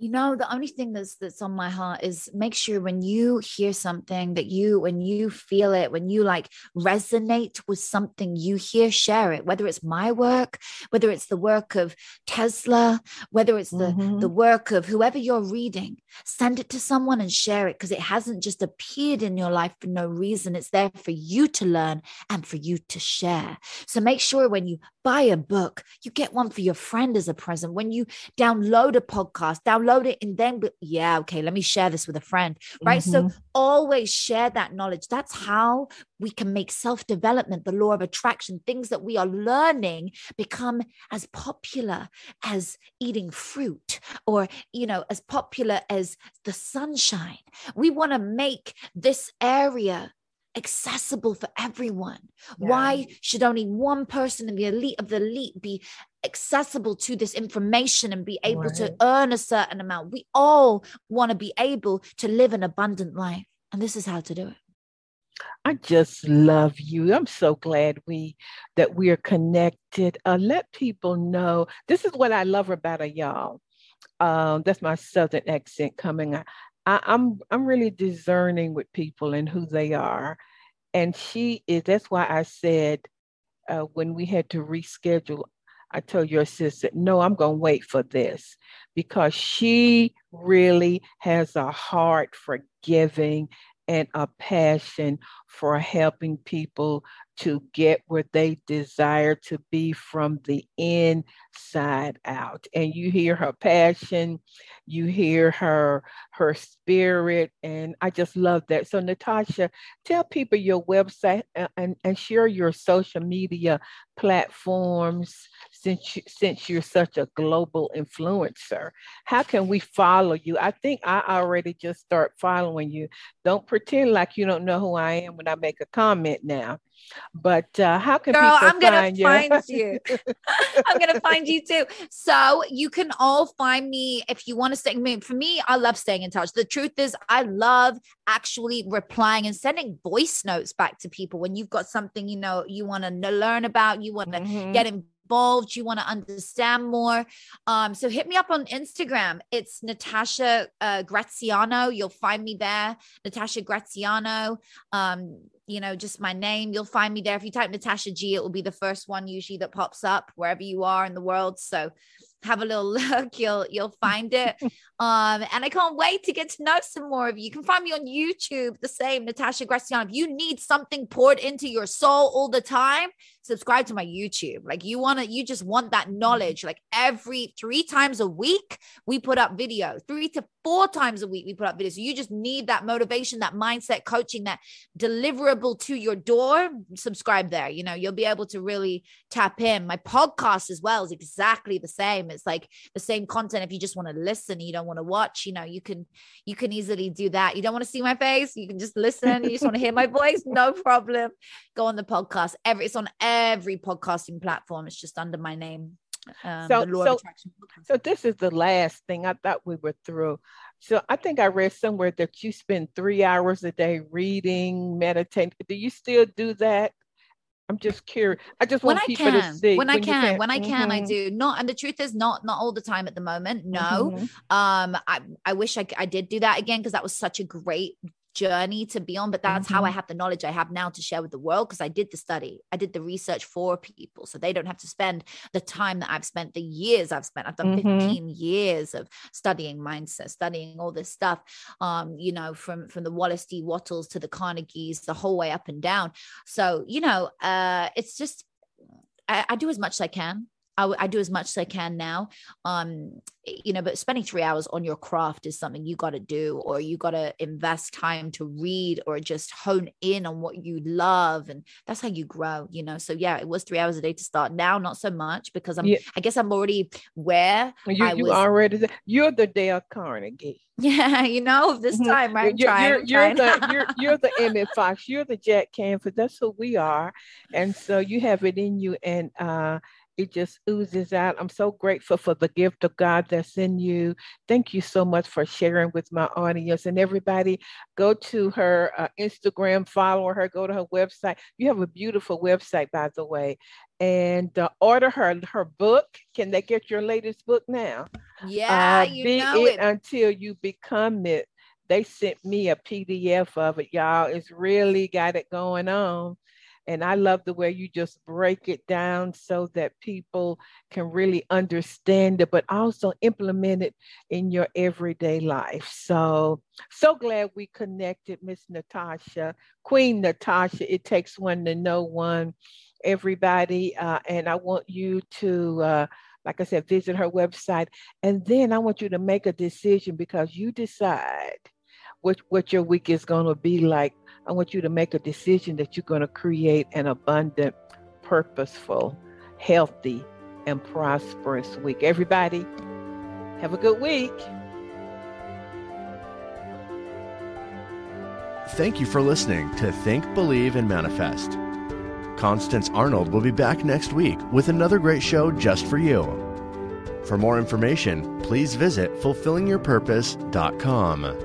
You know, the only thing that's that's on my heart is make sure when you hear something that you, when you feel it, when you like resonate with something you hear, share it, whether it's my work, whether it's the work of Tesla, whether it's the, mm-hmm. the work of whoever you're reading, send it to someone and share it because it hasn't just appeared in your life for no reason. It's there for you to learn and for you to share. So make sure when you buy a book, you get one for your friend as a present. When you download a podcast, download Load it and then, yeah, okay, let me share this with a friend, right? Mm-hmm. So always share that knowledge. That's how we can make self-development, the law of attraction, things that we are learning become as popular as eating fruit or, you know, as popular as the sunshine. We want to make this area accessible for everyone. Yeah. Why should only one person in the elite of the elite be accessible to this information and be able right. to earn a certain amount? We all want to be able to live an abundant life. And this is how to do it. I just love you. I'm so glad we that we are connected. Uh, let people know. This is what I love about it, y'all. Um, that's my Southern accent coming out. I, I'm I'm really discerning with people and who they are. And she is, that's why I said uh, when we had to reschedule, I told your assistant, no, I'm going to wait for this because she really has a heart for giving and a passion for helping people to get where they desire to be from the inside out. And you hear her passion, you hear her, her spirit, and I just love that. So Natasha, tell people your website and, and share your social media platforms since, you, since you're such a global influencer. How can we follow you? I think I already just start following you. Don't pretend like you don't know who I am when I make a comment now. But uh, how can Girl, people I'm gonna find, find you? you. I'm going to find you too. So you can all find me if you want to stay. I mean, for me, I love staying in touch. The truth is I love actually replying and sending voice notes back to people when you've got something, you know, you want to learn about, you want to mm-hmm. get involved. Involved, you want to understand more. Um, so hit me up on Instagram. It's Natasha uh, Graziano. You'll find me there. Natasha Graziano. Um, you know, just my name. You'll find me there. If you type Natasha G, it will be the first one usually that pops up wherever you are in the world. So have a little look. You'll, you'll find it. um, and I can't wait to get to know some more of you. You can find me on YouTube, the same Natasha Graziano. If you need something poured into your soul all the time, subscribe to my YouTube. Like you want to, you just want that knowledge. Like every three times a week, we put up video, three to four times a week, we put up videos. So you just need that motivation, that mindset coaching, that deliverable to your door. Subscribe there. You know, you'll be able to really tap in. My podcast as well is exactly the same. It's like the same content. If you just want to listen, you don't want to watch, you know, you can, you can easily do that. You don't want to see my face. You can just listen. You just want to hear my voice. No problem. Go on the podcast. Every, it's on every podcasting platform. It's just under my name. Um, so, so, so this is the last thing. I thought we were through. So I think I read somewhere that you spend three hours a day reading, meditating. Do you still do that? I'm just curious. I just want people to see. When, when I can, can, when I can, mm-hmm. I do not. And the truth is not, not all the time at the moment. No. Mm-hmm. Um, I, I wish I, I did do that again, because that was such a great journey to be on, but that's mm-hmm. how I have the knowledge I have now to share with the world, because I did the study, I did the research for people, so they don't have to spend the time that I've spent, the years I've spent. I've done mm-hmm. fifteen years of studying mindset, studying all this stuff, um, you know, from from the Wallace D. Wattles to the Carnegies, the whole way up and down. So, you know, uh, it's just I, I do as much as I can. I, I do as much as I can now, um, you know, but spending three hours on your craft is something you got to do, or you got to invest time to read or just hone in on what you love. And that's how you grow, you know? So yeah, it was three hours a day to start. Now, not so much, because I'm, yeah. I guess I'm already where you, I you was. Already, you're the Dale Carnegie. Yeah. You know, this time, right? You're, trying, you're, I'm you're the, you're, you're the Emmett Fox, you're the Jack Canfield. That's who we are. And so you have it in you. And, uh, it just oozes out. I'm so grateful for the gift of God that's in you. Thank you so much for sharing with my audience. And everybody, go to her uh, Instagram, follow her, go to her website. You have a beautiful website, by the way. And uh, order her her book. Can they get your latest book now? Yeah, uh, you Be know it, it Until You Become It. They sent me a P D F of it, y'all. It's really got it going on. And I love the way you just break it down so that people can really understand it, but also implement it in your everyday life. So, so glad we connected, Miss Natasha, Queen Natasha. It takes one to know one, everybody. Uh, and I want you to, uh, like I said, visit her website. And then I want you to make a decision, because you decide what, what your week is going to be like. I want you to make a decision that you're going to create an abundant, purposeful, healthy, and prosperous week. Everybody, have a good week. Thank you for listening to Think, Believe, and Manifest. Constance Arnold will be back next week with another great show just for you. For more information, please visit fulfilling your purpose dot com.